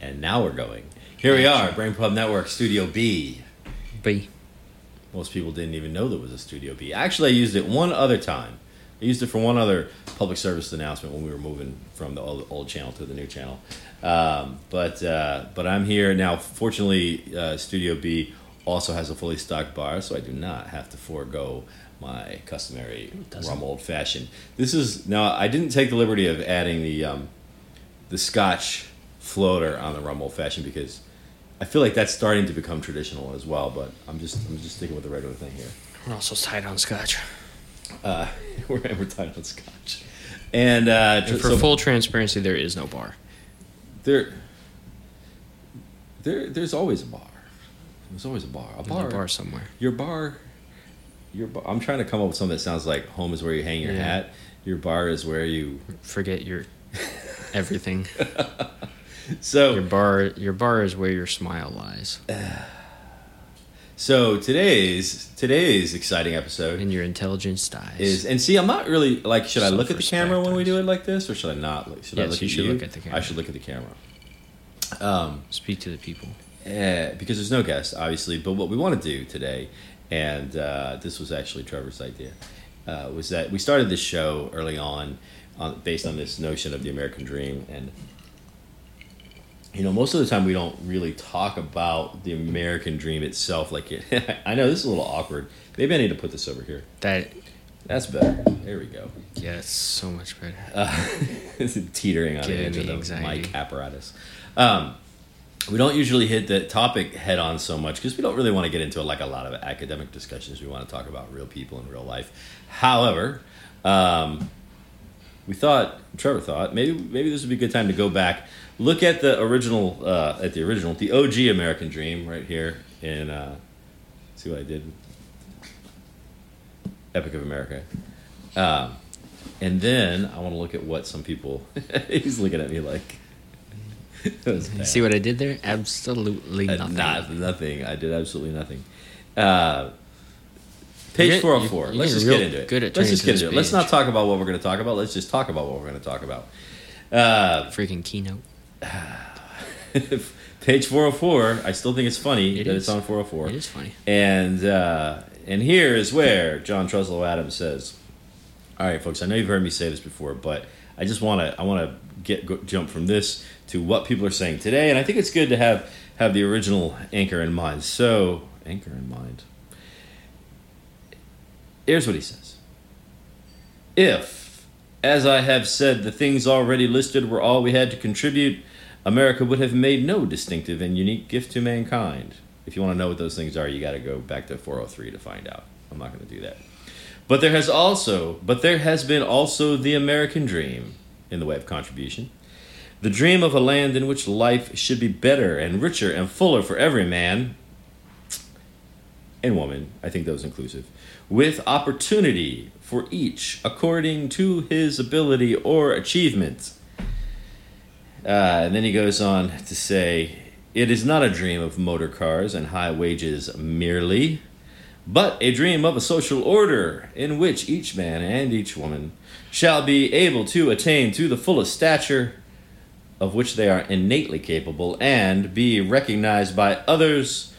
And now we're going. Here we are, Brain Pub Network, Studio B. B. Most people didn't even know there was a Studio B. Actually, I used it one other time. I used it for one other public service announcement when we were moving from the old channel to the new channel. But I'm here now. Fortunately, Studio B also has a fully stocked bar, so I do not have to forego my customary rum old-fashioned. This is now. I didn't take the liberty of adding the Scotch floater on the rum old-fashioned because I feel like that's starting to become traditional as well. But I'm just sticking with the regular thing here. We're also tight on Scotch. We're tight on Scotch. And for full transparency, there is no bar. There's always a bar. There's always a bar. A bar somewhere. Your bar. I'm trying to come up with something that sounds like home is where you hang your hat. Your bar is where you forget your everything. So your bar is where your smile lies. So today's exciting episode and your intelligence dies is, and see, I'm not really like, should I look at the camera when we do it like this, or should I not? Like, should I look at you? Yes, you should look at the camera. I should look at the camera. Speak to the people. Because there's no guest, obviously. But what we want to do today, and this was actually Trevor's idea, was that we started this show early on based on this notion of the American dream. And, you know, most of the time we don't really talk about the American dream itself. Like, I know this is a little awkward. Maybe I need to put this over here. That's better. There we go. Yeah, it's so much better. It's teetering on the edge of the mic apparatus. We don't usually hit the topic head on so much because we don't really want to get into like a lot of academic discussions. We want to talk about real people in real life. However, Trevor thought, maybe this would be a good time to go back, look at the OG American Dream right here, and see what I did. Epic of America. And then I want to look at what some people. He's looking at me like. See what I did there? Absolutely nothing. Nothing. I did absolutely nothing. Page 404. Let's just get into it. Let's not talk about what we're going to talk about. Let's just talk about what we're going to talk about. Freaking keynote. Page 404. I still think it's funny that it's on 404. It is funny. And here is where John Truslow Adams says, "All right, folks. I know you've heard me say this before, but I just want to." Jump from this to what people are saying today, and I think it's good to have the original anchor in mind. So, anchor in mind. Here's what he says. If, as I have said, the things already listed were all we had to contribute, America would have made no distinctive and unique gift to mankind. If you want to know what those things are, you got to go back to 403 to find out. I'm not going to do that. But there has been also the American dream. In the way of contribution, the dream of a land in which life should be better and richer and fuller for every man and woman, I think that was inclusive, with opportunity for each according to his ability or achievement. And then he goes on to say, it is not a dream of motor cars and high wages merely, but a dream of a social order in which each man and each woman shall be able to attain to the fullest stature of which they are innately capable and be recognized by others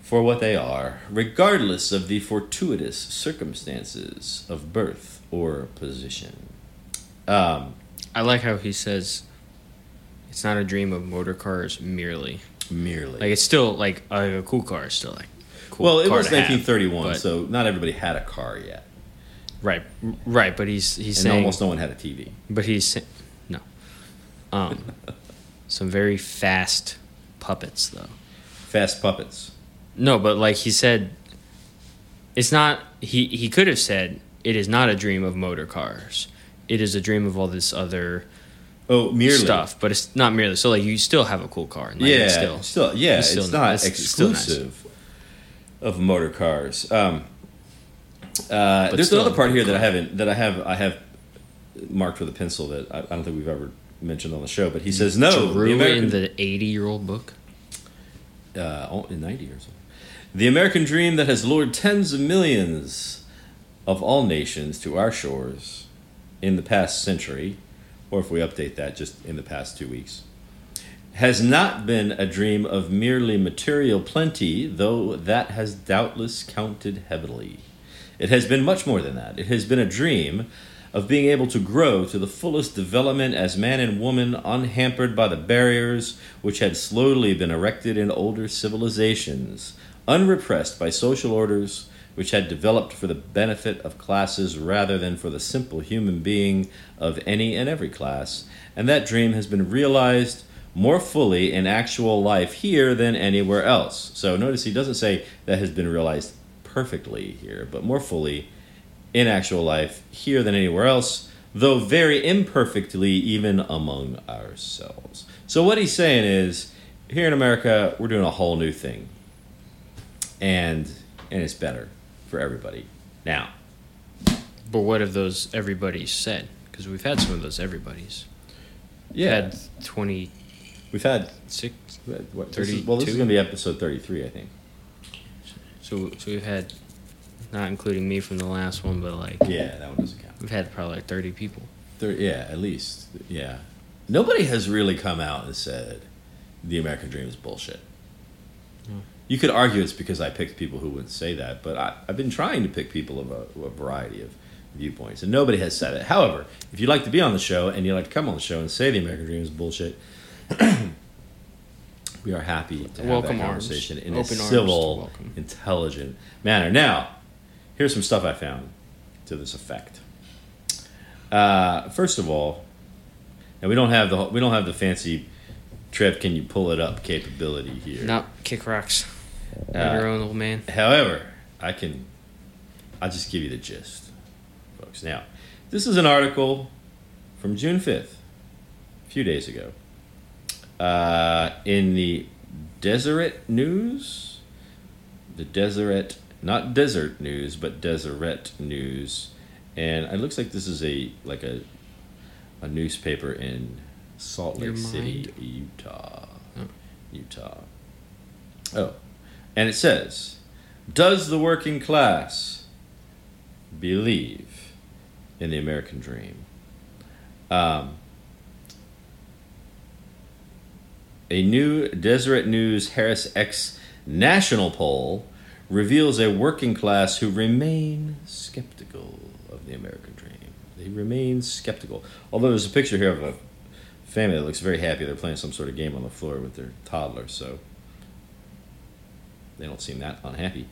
for what they are, regardless of the fortuitous circumstances of birth or position. I like how he says it's not a dream of motor cars merely. Like, it's still, like, a cool car is still, like, cool. Well, it was 1931, so not everybody had a car yet. Right, but he's saying almost no one had a TV. But some very fast puppets though. Fast puppets. No, but like he said, it's not. He could have said it is not a dream of motor cars. It is a dream of all this other stuff, but it's not merely. So like you still have a cool car. And, like, yeah, it's still it's not exclusive of motor cars. There's another part here that I have marked with a pencil that I don't think we've ever mentioned on the show. But he says no. Drew in the 80-year-old book, in 90 years old, the American dream that has lured tens of millions of all nations to our shores in the past century, or if we update that, just in the past 2 weeks, has not been a dream of merely material plenty, though that has doubtless counted heavily. It has been much more than that. It has been a dream of being able to grow to the fullest development as man and woman, unhampered by the barriers which had slowly been erected in older civilizations, unrepressed by social orders which had developed for the benefit of classes rather than for the simple human being of any and every class. And that dream has been realized more fully in actual life here than anywhere else. So notice he doesn't say that has been realized perfectly here, but more fully in actual life here than anywhere else, though very imperfectly even among ourselves. So what he's saying is, here in America, we're doing a whole new thing. And it's better for everybody now. But what have those everybody's said? Because we've had some of those everybody's. Yeah. We've had 20... We've had... 6... What, 32? This is going to be episode 33, I think. So we've had... Not including me from the last one, but like... Yeah, that one doesn't count. We've had probably like 30 people. 30, yeah, at least. Yeah. Nobody has really come out and said the American dream is bullshit. No. You could argue it's because I picked people who wouldn't say that, but I've been trying to pick people of a variety of viewpoints, and nobody has said it. However, if you'd like to be on the show and you'd like to come on the show and say the American dream is bullshit, we are happy to have that conversation in a civil, intelligent manner. Now... Here's some stuff I found to this effect. First of all, and we don't have the fancy Trev, can you pull it up capability here? No, kick rocks. Your own old man. However, I'll just give you the gist, folks. Now, this is an article from June 5th, a few days ago, in the Deseret News. Not Desert News, but Deseret News, and it looks like this is a newspaper in Salt Lake City, Utah. Oh, and it says, "Does the working class believe in the American dream?" A new Deseret News Harris X national poll reveals a working class who remain skeptical of the American dream. They remain skeptical. Although there's a picture here of a family that looks very happy. They're playing some sort of game on the floor with their toddler, so they don't seem that unhappy.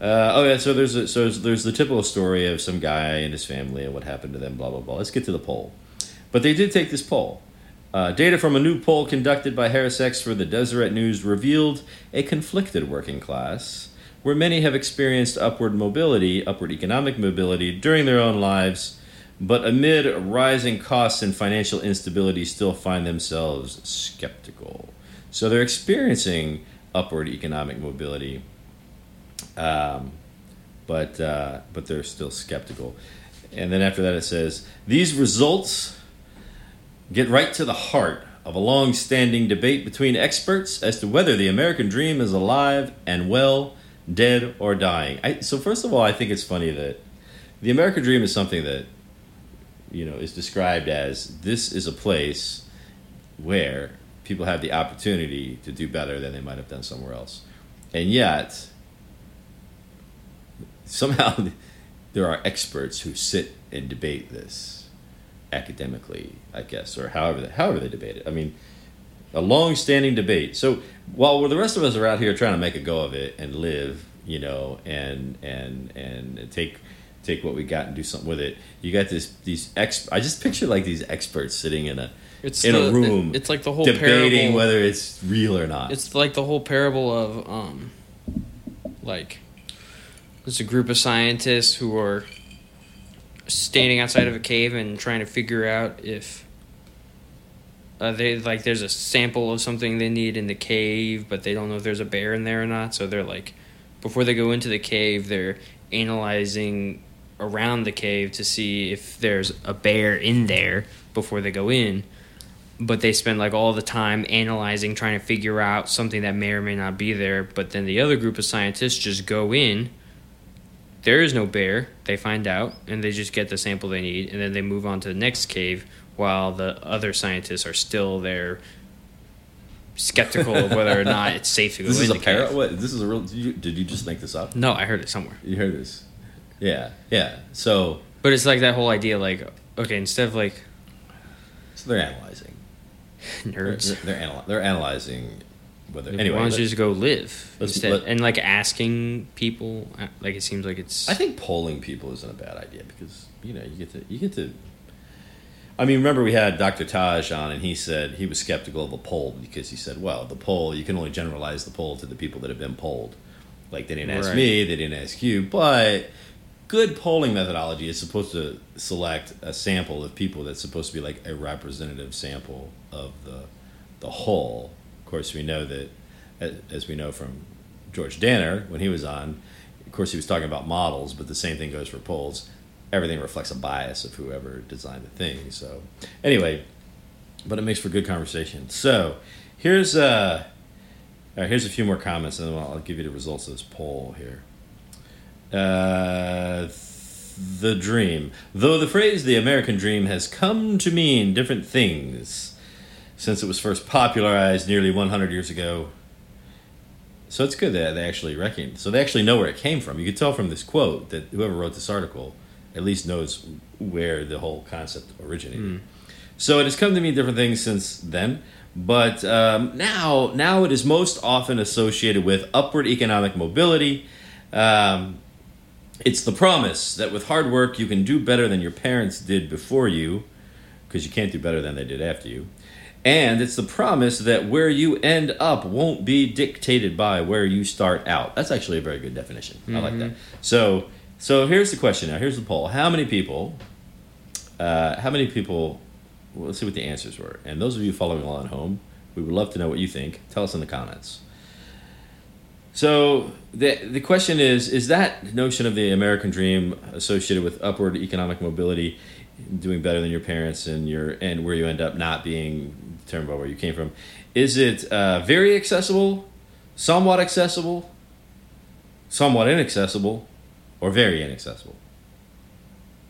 So there's the typical story of some guy and his family and what happened to them, blah, blah, blah. Let's get to the poll. But they did take this poll. Data from a new poll conducted by Harris X for the Deseret News revealed a conflicted working class, where many have experienced upward economic mobility during their own lives, but amid rising costs and financial instability still find themselves skeptical. So they're experiencing upward economic mobility, but they're still skeptical. And then after that it says, these results get right to the heart of a long-standing debate between experts as to whether the American dream is alive and well, dead or dying. So first of all, I think it's funny that the American dream is something that, you know, is described as this is a place where people have the opportunity to do better than they might have done somewhere else. And yet, somehow there are experts who sit and debate this academically, I guess, or however they debate it. I mean, a long-standing debate. So while the rest of us are out here trying to make a go of it and live, you know, and take what we got and do something with it, you got I just picture like these experts sitting in a room. It's like the whole debating parable, whether it's real or not. It's like the whole parable of like there's a group of scientists who are standing outside of a cave and trying to figure out if. There's a sample of something they need in the cave, but they don't know if there's a bear in there or not. So they're like, before they go into the cave, they're analyzing around the cave to see if there's a bear in there before they go in. But they spend like all the time analyzing, trying to figure out something that may or may not be there. But then the other group of scientists just go in there is no bear, they find out, and they just get the sample they need, and then they move on to the next cave while the other scientists are still there, skeptical of whether or not it's safe to go in the cave. What? This is a real... Did you just make this up? No, I heard it somewhere. You heard this? Yeah. So... But it's like that whole idea, like, okay, instead of like... So they're analyzing. Nerds. They're analyzing... Anyway, why don't you just go live instead? And like asking people, like it seems like it's... I think polling people isn't a bad idea because, you know, you get to... I mean, remember we had Dr. Taj on and he said he was skeptical of a poll because he said, well, the poll, you can only generalize the poll to the people that have been polled. Like they didn't ask me, they didn't ask you, but good polling methodology is supposed to select a sample of people that's supposed to be like a representative sample of the whole. Of course, we know that, as we know from George Danner, when he was on, of course, he was talking about models, but the same thing goes for polls. Everything reflects a bias of whoever designed the thing. So anyway, but it makes for good conversation. So here's a few more comments, and then I'll give you the results of this poll here. The dream. Though the phrase the American dream has come to mean different things since it was first popularized nearly 100 years ago. So it's good that they actually reckon. So they actually know where it came from. You could tell from this quote that whoever wrote this article at least knows where the whole concept originated. Mm. So it has come to mean different things since then, but now it is most often associated with upward economic mobility. It's the promise that with hard work you can do better than your parents did before you, because you can't do better than they did after you. And it's the promise that where you end up won't be dictated by where you start out. That's actually a very good definition. Mm-hmm. I like that. So here's the question now. Here's the poll. How many people, well, let's see what the answers were. And those of you following along at home, we would love to know what you think. Tell us in the comments. So the question is that notion of the American dream associated with upward economic mobility, doing better than your parents and where you end up not being determined by where you came from. Is it very accessible, somewhat inaccessible, or very inaccessible?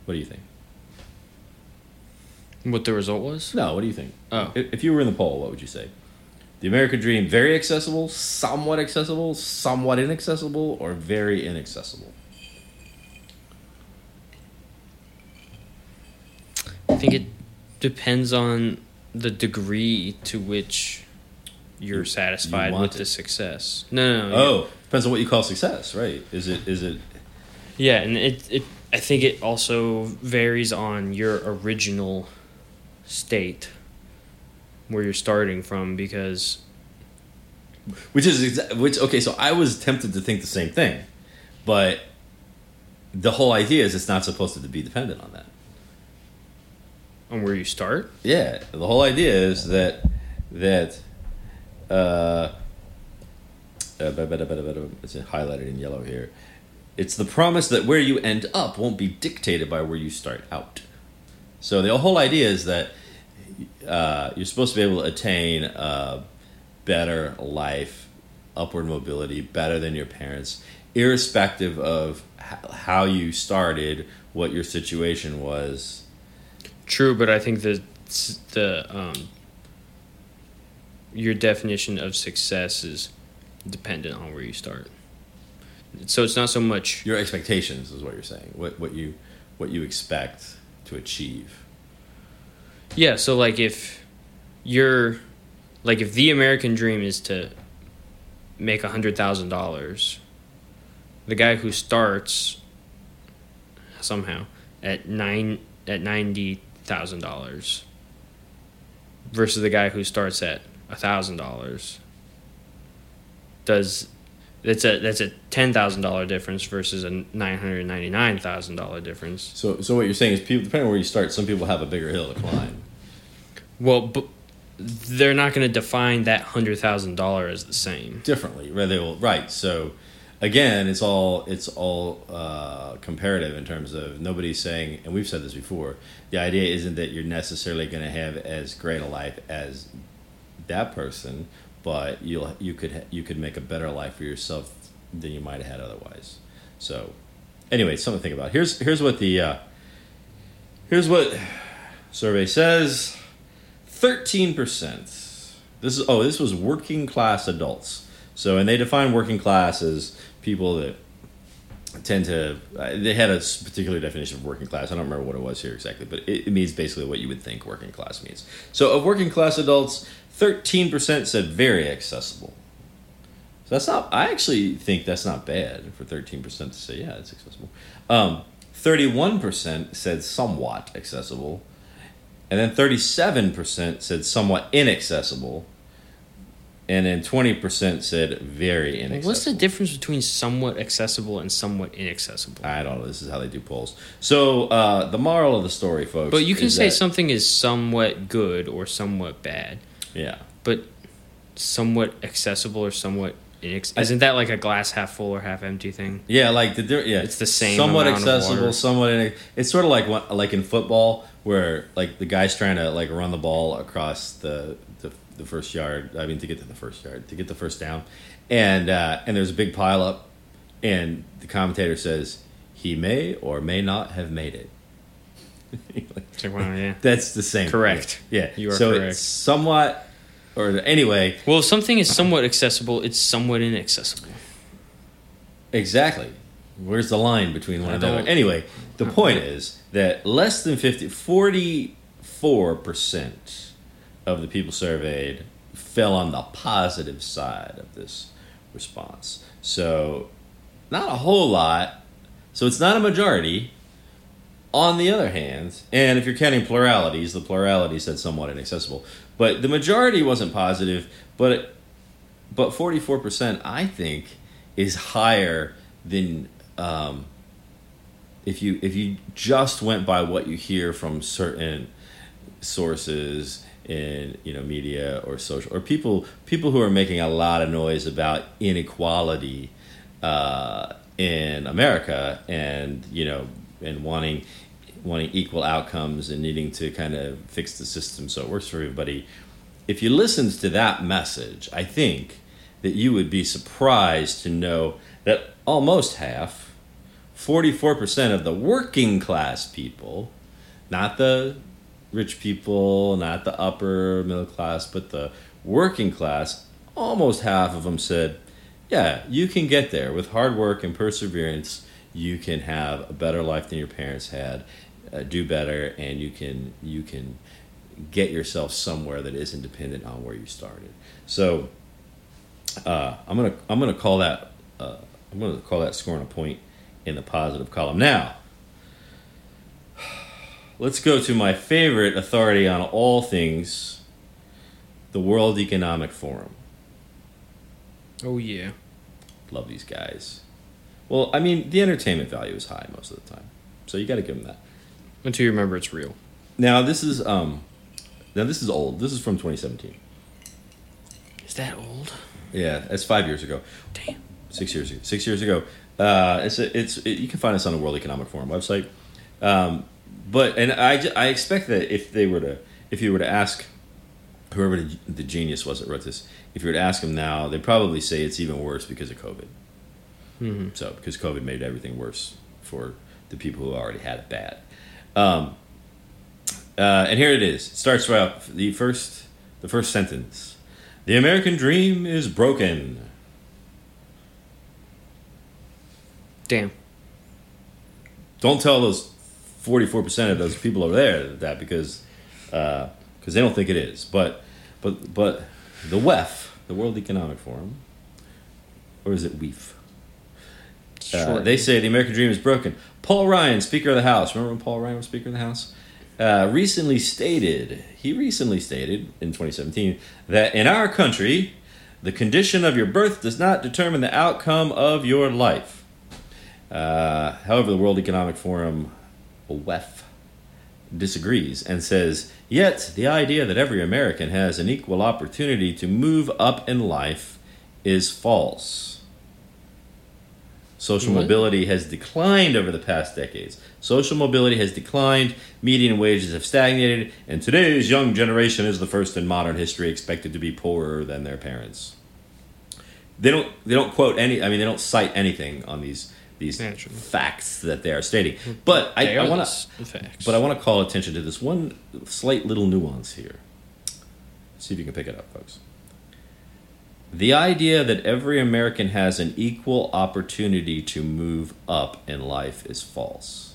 What do you think? What the result was? No, what do you think? Oh. If you were in the poll, what would you say? The American dream, very accessible, somewhat inaccessible, or very inaccessible? I think it depends on the degree to which you're satisfied with the success. No. Oh, depends on what you call success, right? Is it? Yeah, and it. I think it also varies on your original state, where you're starting from, because. Okay, so I was tempted to think the same thing, but the whole idea is it's not supposed to be dependent on that. On where you start? Yeah, the whole idea is it's highlighted in yellow here. It's the promise that where you end up won't be dictated by where you start out. So the whole idea is that you're supposed to be able to attain a better life, upward mobility, better than your parents, irrespective of how you started, what your situation was. True, but I think the your definition of success is dependent on where you start. So it's not so much your expectations is what you're saying. What you expect to achieve. Yeah, so like if the American dream is to make $100,000, the guy who starts somehow at $90,000 versus the guy who starts at $1,000. That's a $10,000 difference versus a $999,000 difference. So what you're saying is, people, depending on where you start, some people have a bigger hill to climb. Well, but they're not going to define that $100,000 as the same. Differently, right? So again, it's all comparative in terms of nobody's saying, and we've said this before, the idea isn't that you're necessarily going to have as great a life as that person, but you could make a better life for yourself than you might have had otherwise. So Anyway, something to think about. Here's what the here's what survey says. 13%. This was working class adults. So, and they define working class as people that tend to, they had a particular definition of working class. I don't remember what it was here exactly, but it means basically what you would think working class means. So of working class adults, 13% said very accessible. So that's not, I actually think that's not bad for 13% to say, yeah, it's accessible. 31% said somewhat accessible. And then 37% said somewhat inaccessible. And then 20% said very inaccessible. What's the difference between somewhat accessible and somewhat inaccessible? I don't know. This is how they do polls. So the moral of the story, folks. But you can say something is somewhat good or somewhat bad. Yeah. But somewhat accessible or somewhat inaccessible. Isn't that like a glass half full or half empty thing? Yeah, like it's the same. Somewhat accessible, somewhat inaccessible. It's sort of like in football where like the guy's trying to like run the ball across the first yard, I mean, to get to the first yard, to get the first down, and there's a big pile up, and the commentator says he may or may not have made it. Like, wow, yeah. That's the same. Correct. Yeah, you are correct. So it's somewhat, or anyway. Well, if something is somewhat accessible, it's somewhat inaccessible. Exactly. Where's the line between one and the other? Anyway, the point is that less than 44% of the people surveyed fell on the positive side of this response. So not a whole lot. So it's not a majority. On the other hand, and if you're counting pluralities, the plurality said somewhat inaccessible. But the majority wasn't positive, but 44%, I think, is higher than if you just went by what you hear from certain sources in media or social or people who are making a lot of noise about inequality in America and and wanting equal outcomes and needing to kind of fix the system so it works for everybody. If you listened to that message, I think that you would be surprised to know that almost half, 44% of the working class people, not the rich people, not the upper middle class, but the working class, almost half of them said, yeah, you can get there. With hard work and perseverance, you can have a better life than your parents had, do better, and you can get yourself somewhere that isn't dependent on where you started. So I'm gonna call that scoring a point in the positive column. Now, let's go to my favorite authority on all things, the World Economic Forum. Oh, yeah. Love these guys. Well, I mean, the entertainment value is high most of the time, so you got to give them that. Until you remember it's real. Now, this is old. This is from 2017. Is that old? Yeah, that's 5 years ago. Damn. 6 years ago. 6 years ago. You can find us on the World Economic Forum website. But I expect that if you were to ask whoever the genius was that wrote this, if you were to ask them now, they'd probably say it's even worse because of COVID. Mm-hmm. So because COVID made everything worse for the people who already had it bad. And here it is. It starts right off the first sentence. The American dream is broken. Damn. Don't tell those 44% of those people over there that because they don't think it is. But the WEF, the World Economic Forum, or is it WEF? They say the American dream is broken. Paul Ryan, Speaker of the House. Remember when Paul Ryan was Speaker of the House? He recently stated in 2017 that in our country, the condition of your birth does not determine the outcome of your life. However, the World Economic Forum, WEF, disagrees and says, yet the idea that every American has an equal opportunity to move up in life is false. Social mobility has declined over the past decades. Social mobility has declined, median wages have stagnated, and today's young generation is the first in modern history expected to be poorer than their parents. They don't quote any. I mean, they don't cite anything on these these facts that they are stating. But I want to call attention to this one slight little nuance here. See if you can pick it up, folks. The idea that every American has an equal opportunity to move up in life is false.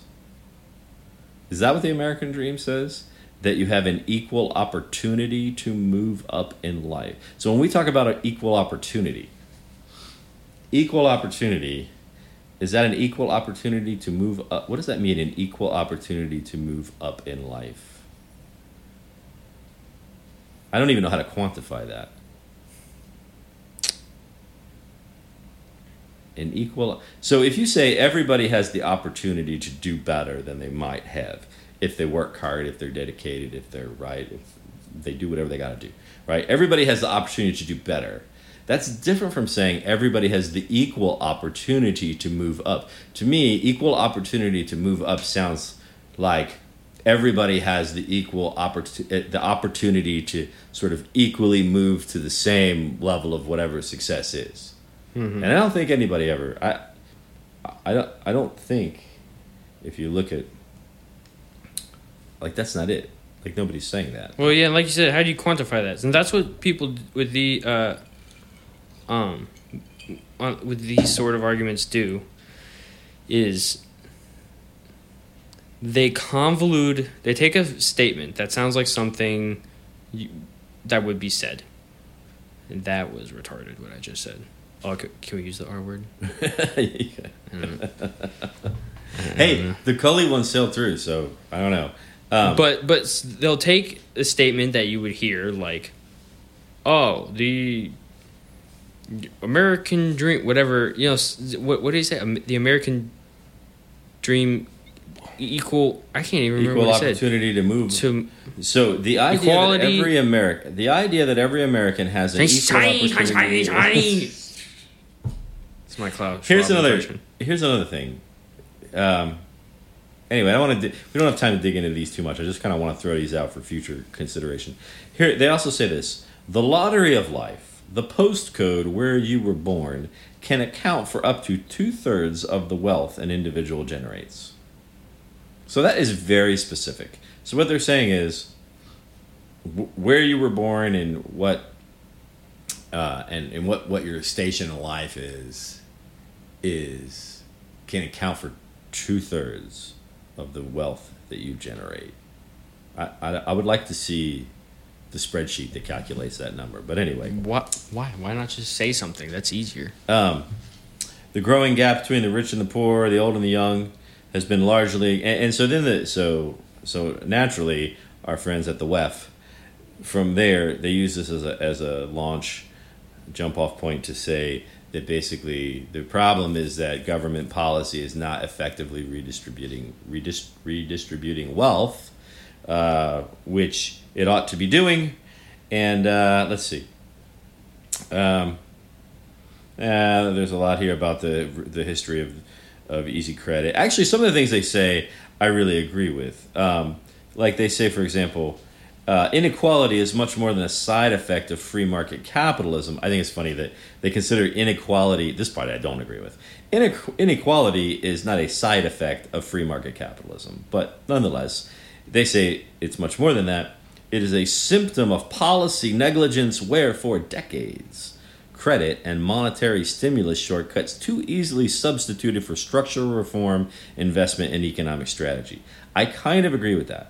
Is that what the American dream says? That you have an equal opportunity to move up in life. So when we talk about an equal opportunity, is that an equal opportunity to move up? What does that mean, an equal opportunity to move up in life? I don't even know how to quantify that. So if you say everybody has the opportunity to do better than they might have, if they work hard, if they're dedicated, if they're right, if they do whatever they got to do, right? Everybody has the opportunity to do better. That's different from saying everybody has the equal opportunity to move up. To me, equal opportunity to move up sounds like everybody has the equal the opportunity to sort of equally move to the same level of whatever success is. Mm-hmm. And I don't think anybody ever. I don't think if you look at, like, that's not it. Like, nobody's saying that. Well, yeah, and like you said, how do you quantify that? And that's what people with the with these sort of arguments do, is they convolute. They take a statement that sounds like something that would be said. And that was retarded, what I just said. Oh, can we use the R word? Hey, the Cully one sailed through, so I don't know. But they'll take a statement that you would hear, like, oh, the American dream, whatever, you know, what do you say? The American dream equal, I can't even remember what I said. Equal opportunity to move. So the idea that every American, has an equal opportunity. It's my cloud. Here's another thing. Anyway, we don't have time to dig into these too much. I just kind of want to throw these out for future consideration. Here, they also say this: the lottery of life, the postcode where you were born, can account for up to 2/3 of the wealth an individual generates. So that is very specific. So what they're saying is where you were born and what your station in life is can account for 2/3 of the wealth that you generate. I would like to see the spreadsheet that calculates that number. But anyway, why not just say something? That's easier. The growing gap between the rich and the poor, the old and the young, has been largely, and so naturally, our friends at the WEF, from there they use this as a launch, jump off point to say that basically the problem is that government policy is not effectively redistributing wealth, which it ought to be doing. And let's see. There's a lot here about the history of easy credit. Actually, some of the things they say I really agree with. Like they say, for example, inequality is much more than a side effect of free market capitalism. I think it's funny that they consider inequality, this part I don't agree with. Inequality is not a side effect of free market capitalism. But nonetheless, they say it's much more than that. It is a symptom of policy negligence where for decades credit and monetary stimulus shortcuts too easily substituted for structural reform, investment, and economic strategy. I kind of agree with that.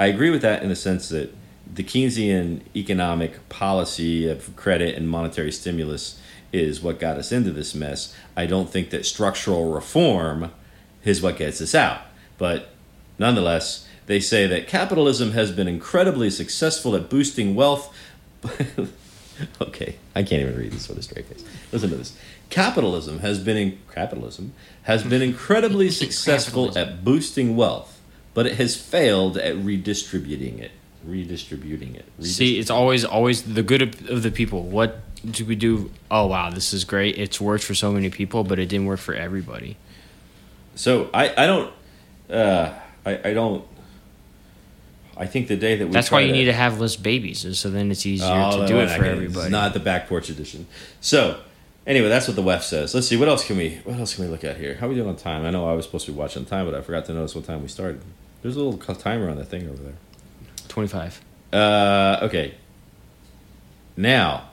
I agree with that in the sense that the Keynesian economic policy of credit and monetary stimulus is what got us into this mess. I don't think that structural reform is what gets us out. But nonetheless, they say that capitalism has been incredibly successful at boosting wealth. Okay, I can't even read this with a straight face. Listen to this. Capitalism has been incredibly successful at boosting wealth, but it has failed at redistributing it. See, it's always the good of the people. What do we do? Oh, wow, this is great. It's worked for so many people, but it didn't work for everybody. So I think the day that we that's why you need to have less babies, so then it's easier to do it for everybody. It's not the back porch edition. So Anyway, that's what the WEF says. Let's see, what else can we look at here? How are we doing on time? I know I was supposed to be watching time, but I forgot to notice what time we started. There's a little timer on that thing over there. 25. Okay. Now,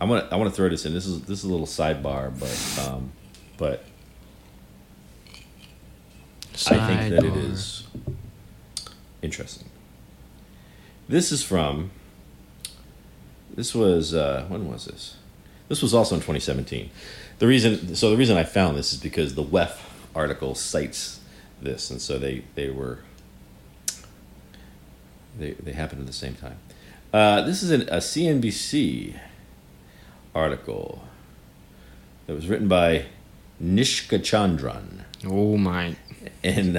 I want to throw this in. This is a little sidebar, but sidebar. I think that it is interesting. When was this? This was also in 2017. The reason I found this is because the WEF article cites this, and so they happened at the same time. This is a CNBC article that was written by Nishka Chandran. Oh my! And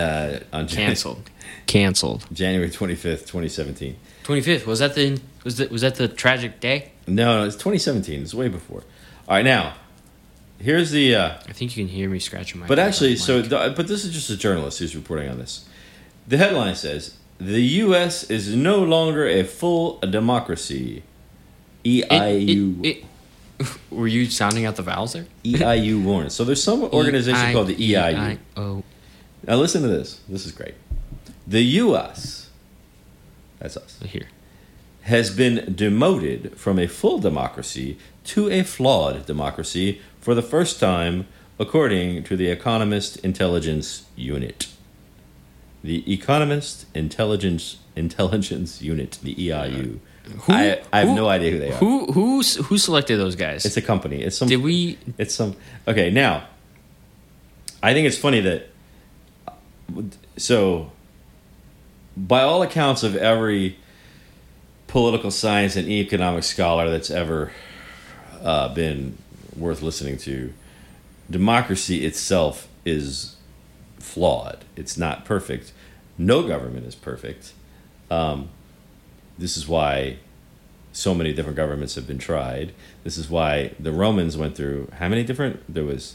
on canceled January 25th, 2017. 25th was that the tragic day? No, it's 2017. It's way before. All right, now here's the. I think you can hear me scratching my. But actually, but this is just a journalist who's reporting on this. The headline says the U.S. is no longer a full democracy. EIU. Were you sounding out the vowels there? EIU warns. So there's some organization called the EIU. E-I-O. Now listen to this. This is great. The U.S. That's us here. Has been demoted from a full democracy to a flawed democracy for the first time, according to the Economist Intelligence Unit. The Economist Intelligence Unit, the EIU. I have no idea who they are. Who selected those guys? It's a company. It's some. Did we? It's some. Okay, now. I think it's funny that. So, by all accounts of every political science and economic scholar that's ever been worth listening to, democracy itself is flawed. It's not perfect. No government is perfect. This is why so many different governments have been tried. This is why the Romans went through how many different? There was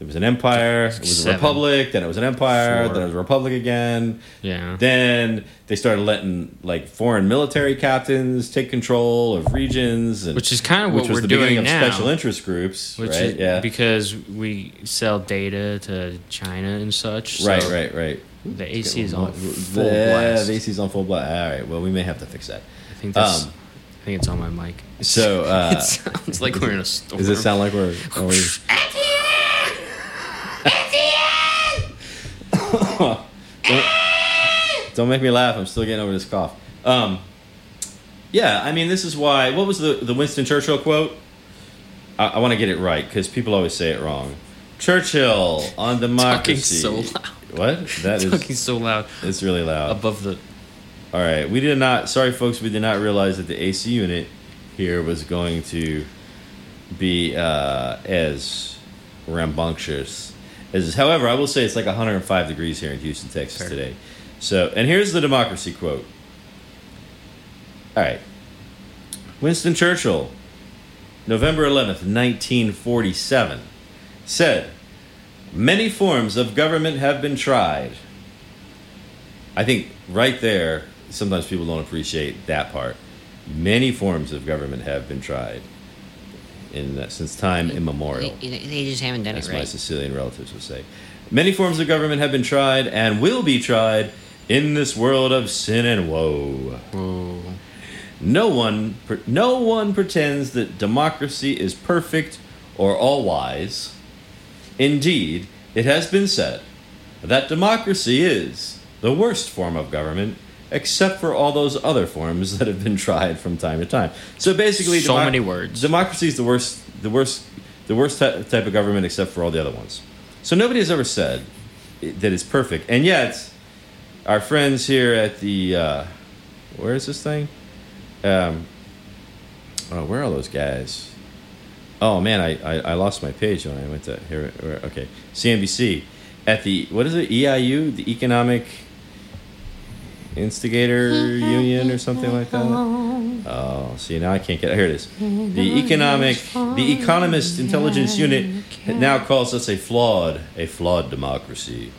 an empire, it was a republic, then it was an empire, then it was a republic again. Yeah. Then they started letting foreign military captains take control of regions, and which is kind of what we're doing now. Which was the beginning of special interest groups, which right? Yeah. Because we sell data to China and such. So right. The AC is on full blast. The AC is on full blast. All right. Well, we may have to fix that. I think it's on my mic. So it sounds like we're in a storm. Does it sound like we're? Don't make me laugh. I'm still getting over this cough. Yeah, I mean, this is why. What was the Winston Churchill quote? I want to get it right because people always say it wrong. Churchill on democracy. Talking so loud. What? That is talking so loud. It's really loud. Above the. All right, we did not. Sorry, folks, we did not realize that the AC unit here was going to be as rambunctious. However, I will say it's like 105 degrees here in Houston, Texas today. So, and here's the democracy quote. All right. Winston Churchill, November 11th, 1947, said, "Many forms of government have been tried." I think right there, sometimes people don't appreciate that part. Many forms of government have been tried. Since time immemorial. They just haven't done it right. As my Sicilian relatives would say. Many forms of government have been tried and will be tried in this world of sin and woe. Whoa. No one pretends that democracy is perfect or all-wise. Indeed, it has been said that democracy is the worst form of government, except for all those other forms that have been tried from time to time. So basically, many words. Democracy is the worst type of government, except for all the other ones. So nobody has ever said that it's perfect, and yet our friends here at the where is this thing? Where are those guys? Oh man, I lost my page when I went to here. Okay, CNBC at the what is it? EIU, the Economic Instigator Union or something like that. Oh, see, now I can't get it. Here it is. The Economist Intelligence Unit now calls us a flawed democracy.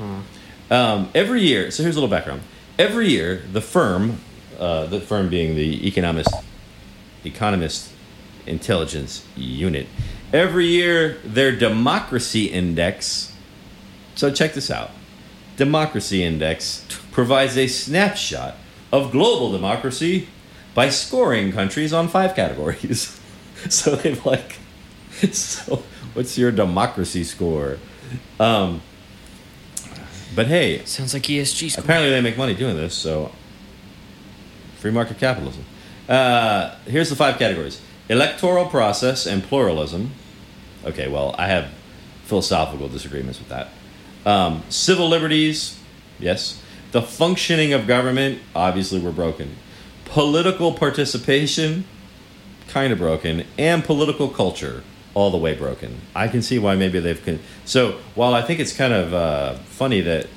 Every year, so here's a little background. Every year, the firm being the Economist Intelligence Unit. Every year, their democracy index, so check this out, democracy index provides a snapshot of global democracy by scoring countries on 5 categories. So they've like, so what's your democracy score? But hey, sounds like ESG score. Apparently they make money doing this, so free market capitalism. Here's the 5 categories. Electoral process and pluralism. Okay, well, I have philosophical disagreements with that. Civil liberties, yes. The functioning of government, obviously we're broken. Political participation, kind of broken. And political culture, all the way broken. I can see why maybe they've... So, while I think it's kind of funny that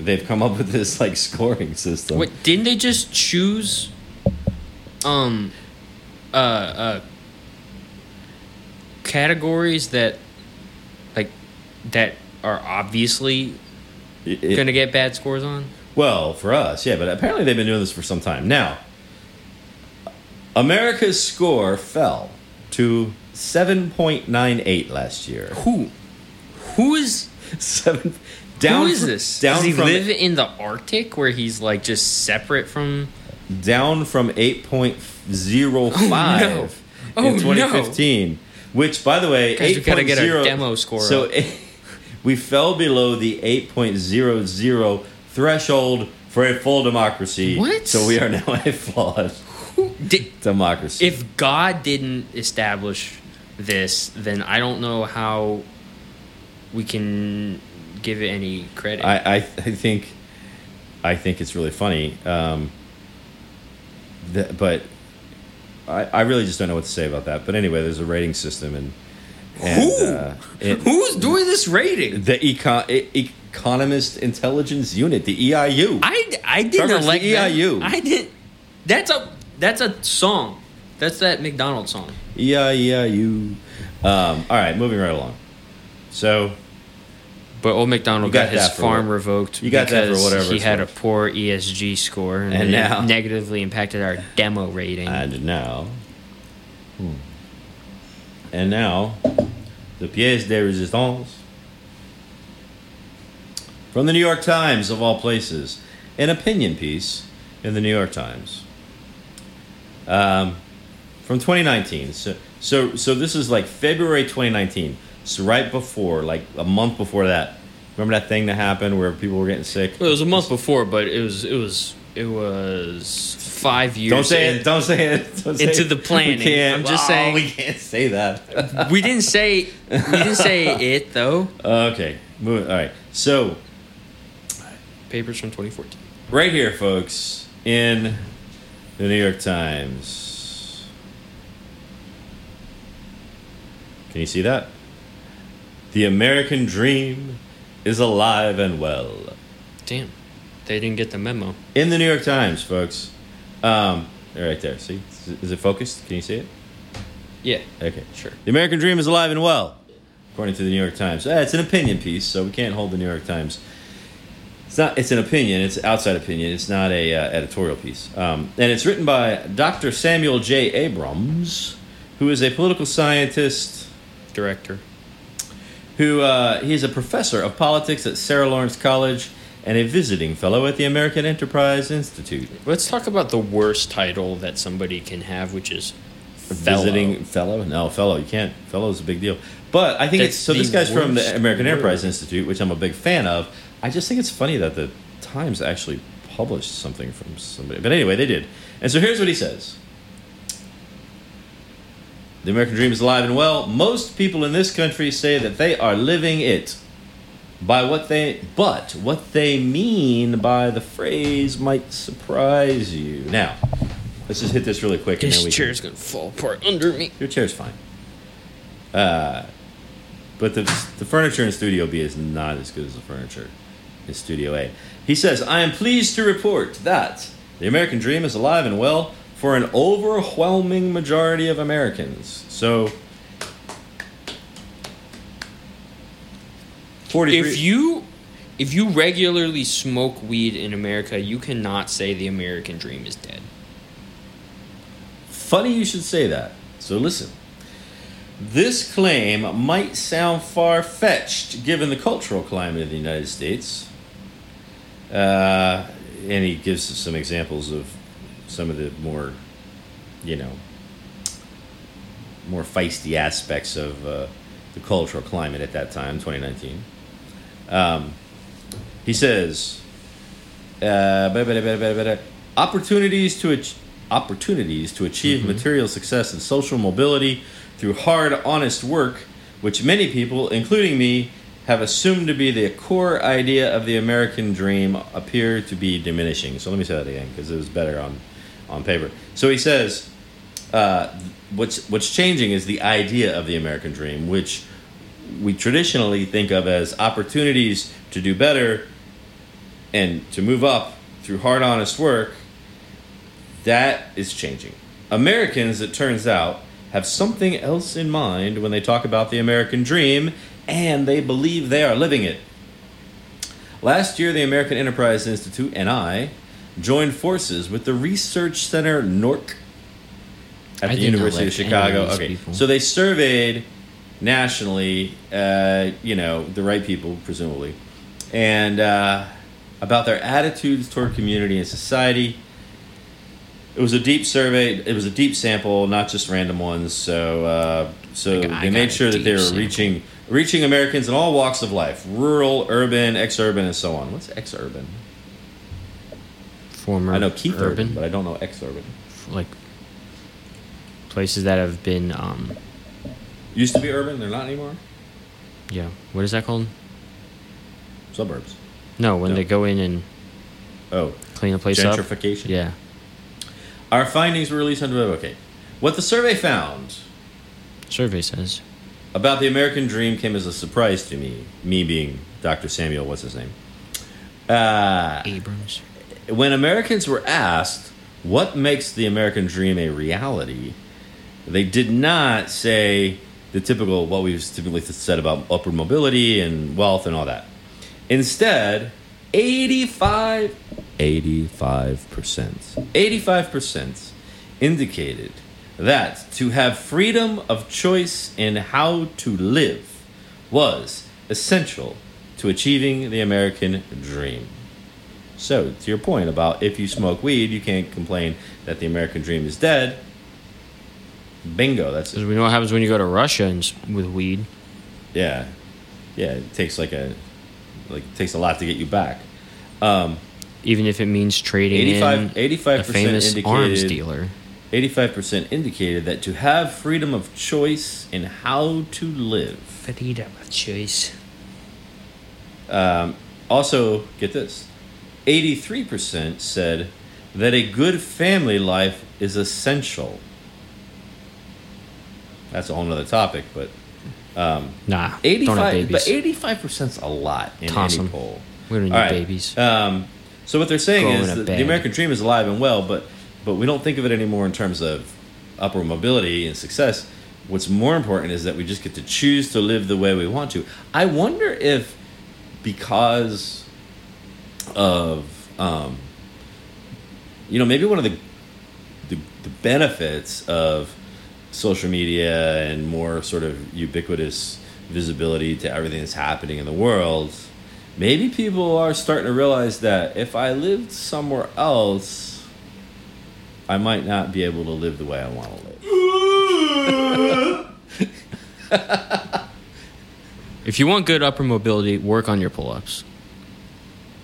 they've come up with this like scoring system... Wait, didn't they just choose... categories that like that are obviously going to get bad scores on? Well, for us, yeah, but apparently they've been doing this for some time. Now, America's score fell to 7.98 last year. Who is seven? Down, who is this? Down. Does he live in the Arctic where he's like just separate from? Down from 8.05 in 2015, which, by the way, 8.0... We've got to get a demo score. So we fell below the 8.00 threshold for a full democracy. What? So we are now a flawed democracy. If God didn't establish this, then I don't know how we can give it any credit. I think it's really funny. But I really just don't know what to say about that. But anyway, there's a rating system, and who's doing this rating? The Economist Intelligence Unit, the EIU. I didn't elect the EIU. That. I didn't. That's a song. That's that McDonald's song. EIU. All right, moving right along. So, but old McDonald got his farm revoked because he had a poor ESG score, and now it negatively impacted our demo rating. And now, the pièce de résistance from the New York Times, of all places, an opinion piece in the New York Times from 2019. So this is like February 2019. So right before, like a month before that, remember that thing that happened where people were getting sick? Well, it was a month before, but it was 5 years. Don't say it. The planning. I'm just saying we can't say that. we didn't say it though. Okay, move. All right. So, papers from 2014. Right here, folks, in the New York Times. Can you see that? The American dream is alive and well. Damn. They didn't get the memo. In the New York Times, folks. Right there. See? Is it focused? Can you see it? Yeah. Okay. Sure. The American dream is alive and well, according to the New York Times. It's an opinion piece, so we can't hold the New York Times. It's an opinion. It's an outside opinion. It's not a editorial piece. And it's written by Dr. Samuel J. Abrams, who is a political scientist. Director. Who he's a professor of politics at Sarah Lawrence College and a visiting fellow at the American Enterprise Institute. Let's talk about the worst title that somebody can have, which is fellow. Visiting fellow? No, fellow. You can't. Fellow is a big deal. But I think that's it's... So this guy's from the American Enterprise Institute, which I'm a big fan of. I just think it's funny that the Times actually published something from somebody. But anyway, they did. And so here's what he says. The American dream is alive and well. Most people in this country say that they are living it but what they mean by the phrase might surprise you. Now, let's just hit this really quick. This chair's going to fall apart under me. Your chair's fine. But the furniture in Studio B is not as good as the furniture in Studio A. He says, I am pleased to report that the American dream is alive and well for an overwhelming majority of Americans. So, 43. If you regularly smoke weed in America, you cannot say the American dream is dead. Funny you should say that. So listen, This claim might sound far-fetched given the cultural climate of the United States. And he gives us some examples of some of the more, more feisty aspects of the cultural climate at that time, 2019. He says, opportunities to achieve material success and social mobility through hard, honest work, which many people, including me, have assumed to be the core idea of the American dream, appear to be diminishing. So let me say that again because it was better on paper. So he says, what's changing is the idea of the American dream, which we traditionally think of as opportunities to do better and to move up through hard, honest work. That is changing. Americans, it turns out, have something else in mind when they talk about the American dream, and they believe they are living it. Last year, the American Enterprise Institute and I joined forces with the research center NORC at the University of Chicago. Okay, so they surveyed nationally, the right people, presumably, and about their attitudes toward community and society. It was a deep survey. It was a deep sample, not just random ones. So they made sure that they were reaching Americans in all walks of life: rural, urban, ex-urban, and so on. What's ex-urban? Former. I know Keith Urban, but I don't know ex-urban. Like places that have been used to be urban, they're not anymore. Yeah. What is that called? Suburbs. No, when they go in and clean the place up. Gentrification. Yeah. Our findings were released under... Okay. What the survey found... Survey says... About the American dream came as a surprise to me. Me being Dr. Samuel... What's his name? Abrams. When Americans were asked what makes the American dream a reality, they did not say the typical... What we've typically said about upward mobility and wealth and all that. Instead, 85% indicated that to have freedom of choice in how to live was essential to achieving the American dream. So, to your point about if you smoke weed, you can't complain that the American dream is dead. Bingo, that's it. We know what happens when you go to Russia with weed. Yeah. Yeah, it takes a lot to get you back. Even if it means trading 85% a famous arms dealer. 85% indicated that to have freedom of choice in how to live. Freedom of choice. Also, get this. 83% said that a good family life is essential. That's a whole other topic, but... nah, 85, don't have babies. But 85%'s a lot in any poll. We don't need babies. So what they're saying is that the American dream is alive and well, but we don't think of it anymore in terms of upward mobility and success. What's more important is that we just get to choose to live the way we want to. I wonder if because of maybe one of the benefits of social media and more sort of ubiquitous visibility to everything that's happening in the world, maybe people are starting to realize that if I lived somewhere else, I might not be able to live the way I want to live. If you want good upper mobility, work on your pull-ups.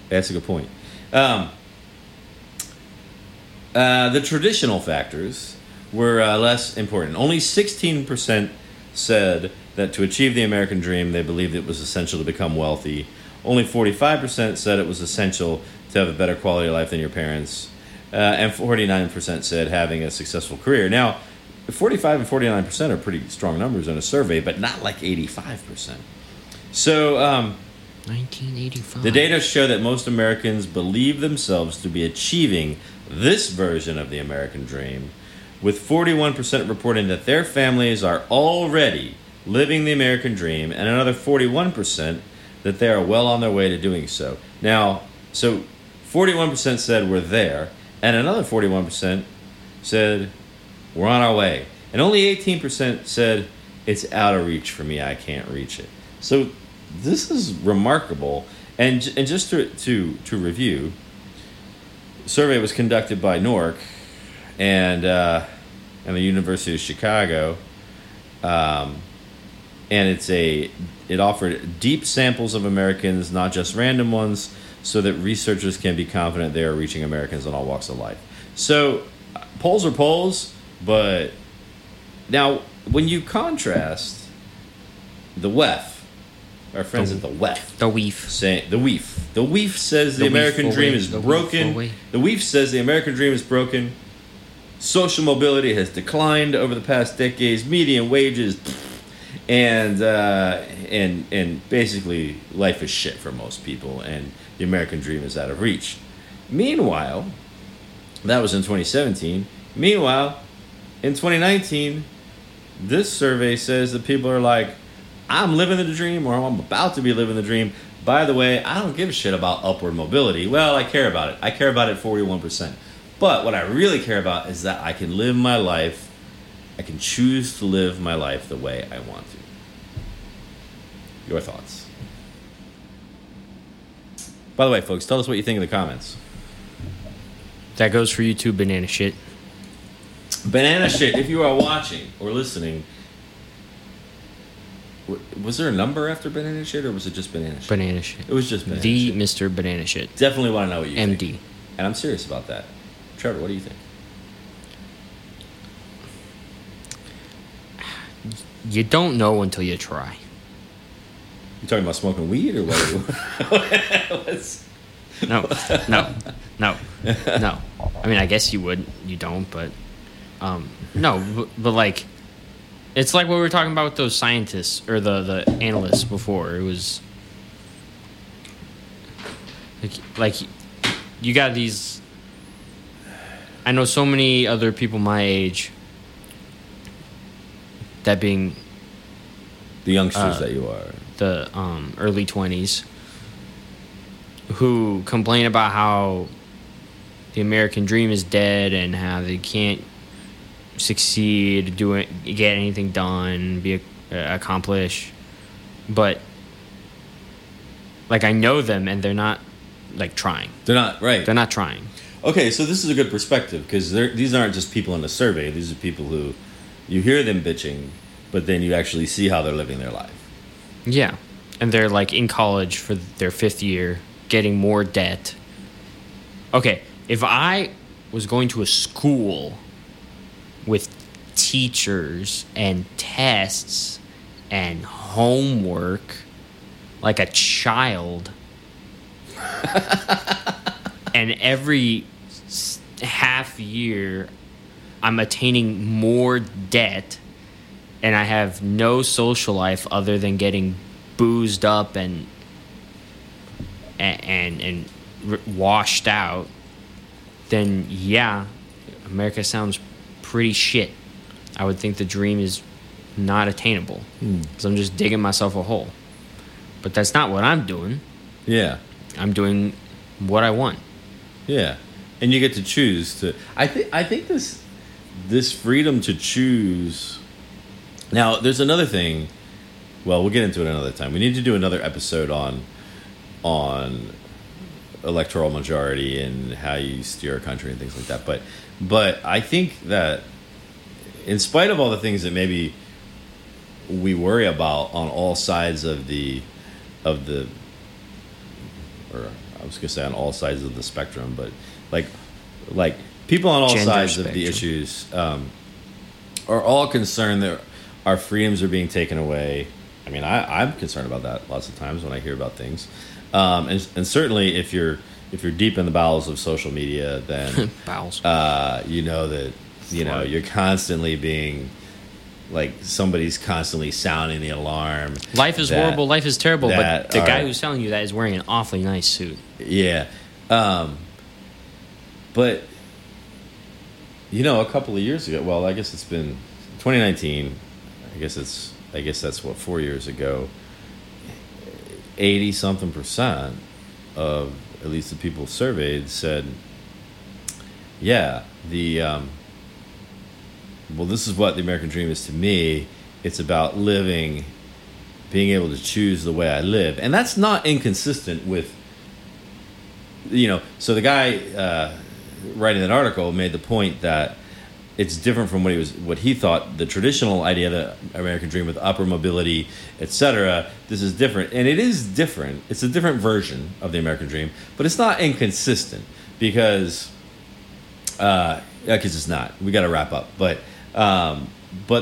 That's a good point. The traditional factors were less important. Only 16% said that to achieve the American dream, they believed it was essential to become wealthy. Only 45% said it was essential to have a better quality of life than your parents. And 49% said having a successful career. Now, 45 and 49% are pretty strong numbers in a survey, but not like 85%. So, 1985. The data show that most Americans believe themselves to be achieving this version of the American dream, with 41% reporting that their families are already living the American dream, and another 41% that they are well on their way to doing so. Now, so 41% said we're there, and another 41% said we're on our way. And only 18% said it's out of reach for me. I can't reach it. So this is remarkable. And just to review, the survey was conducted by NORC and the University of Chicago, and it offered deep samples of Americans, not just random ones, so that researchers can be confident they are reaching Americans in all walks of life. So polls are polls, but now when you contrast the WEF, our friends at the WEF, the WEF says the American dream is broken. The WEF says the American dream is broken. Social mobility has declined over the past decades. Median wages, and basically life is shit for most people, and the American dream is out of reach. Meanwhile, that was in 2017. Meanwhile, in 2019, this survey says that people are like, I'm living the dream, or I'm about to be living the dream. By the way, I don't give a shit about upward mobility. Well, I care about it. I care about it 41%. But what I really care about is that I can live my life. I can choose to live my life the way I want to. Your thoughts? By the way, folks, tell us what you think in the comments. That goes for you too, banana shit. Banana shit, if you are watching or listening, was there a number after banana shit, or was it just banana shit? Banana shit. It was just banana shit. The Mr. Banana shit. Definitely want to know what you think. MD. And I'm serious about that. Trevor, what do you think? You don't know until you try. You talking about smoking weed or what? No. I mean, I guess you would. You don't, but... No, but like... It's like what we were talking about with those scientists, or the analysts before. It was... Like you got these... I know so many other people my age, that being... The youngsters that you are. The early 20s, who complain about how the American dream is dead and how they can't succeed, get anything done, accomplish. But, like, I know them, and they're not, like, trying. They're not, right. They're not trying. Okay, so this is a good perspective, because these aren't just people in the survey. These are people who, you hear them bitching, but then you actually see how they're living their life. Yeah, and they're, like, in college for their 5th year, getting more debt. Okay, if I was going to a school with teachers and tests and homework like a child and every half year I'm attaining more debt and I have no social life other than getting boozed up and washed out, then yeah, America sounds pretty shit. I would think the dream is not attainable because I'm just digging myself a hole. But that's not what I'm doing. Yeah, I'm doing what I want. Yeah, and you get to choose to. I think this freedom to choose. Now, there's another thing. Well, we'll get into it another time. We need to do another episode on electoral majority and how you steer a country and things like that. But I think that in spite of all the things that maybe we worry about on all sides of the or I was gonna say on all sides of the spectrum, but like people on all sides of the issues are all concerned that our freedoms are being taken away. I mean, I'm concerned about that lots of times when I hear about things. And certainly if you're deep in the bowels of social media, then you know that you know you're constantly being like somebody's constantly sounding the alarm. Life is horrible. Life is terrible. But the guy who's telling you that is wearing an awfully nice suit. Yeah, but you know, a couple of years ago. Well, I guess it's been 2019. I guess that's what 4 years ago. 80-something% of at least the people surveyed said, "Yeah, this is what the American dream is to me, It's about living, being able to choose the way I live. And that's not inconsistent with, you know, so the guy writing that article made the point that it's different from what he thought, the traditional idea of the American dream with upper mobility, etc. This is different. And it is different. It's a different version of the American dream, but it's not inconsistent because it's not. We got to wrap up. But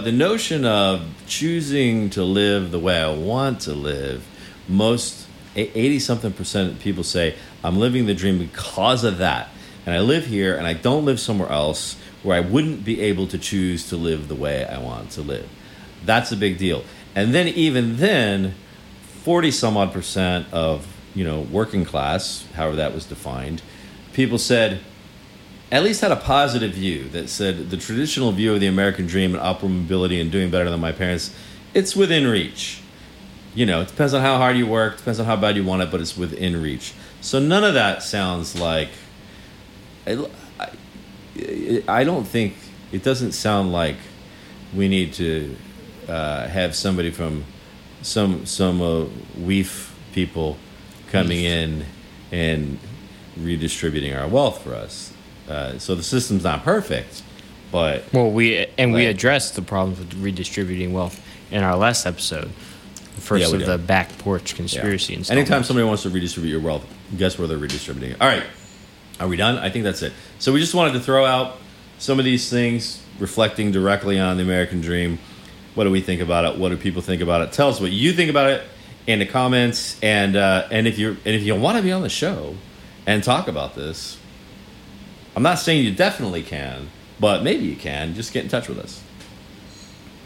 the notion of choosing to live the way I want to live, most 80-something% of people say, I'm living the dream because of that. And I live here and I don't live somewhere else where I wouldn't be able to choose to live the way I want to live. That's a big deal. And then even then, 40-some-odd% of, you know, working class, however that was defined, people said, at least had a positive view that said the traditional view of the American dream and upward mobility and doing better than my parents, it's within reach. You know, it depends on how hard you work, depends on how bad you want it, but it's within reach. So none of that sounds like... I don't think it doesn't sound like we need to have somebody from some WEEF people coming in and redistributing our wealth for us. So the system's not perfect, but we addressed the problems with redistributing wealth in our last episode. First of the back porch conspiracy. Yeah. Anytime somebody wants to redistribute your wealth, guess where they're redistributing it. All right. Are we done? I think that's it. So we just wanted to throw out some of these things reflecting directly on the American dream. What do we think about it? What do people think about it? Tell us what you think about it in the comments. And if you want to be on the show and talk about this, I'm not saying you definitely can, but maybe you can. Just get in touch with us.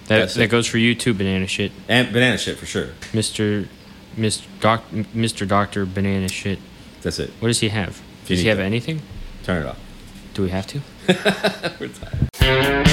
That goes for you too, Banana Shit. And Banana Shit for sure. Mr. Dr. Banana Shit. That's it. What does he have? Does he have anything? Turn it off. Do we have to? We're tired.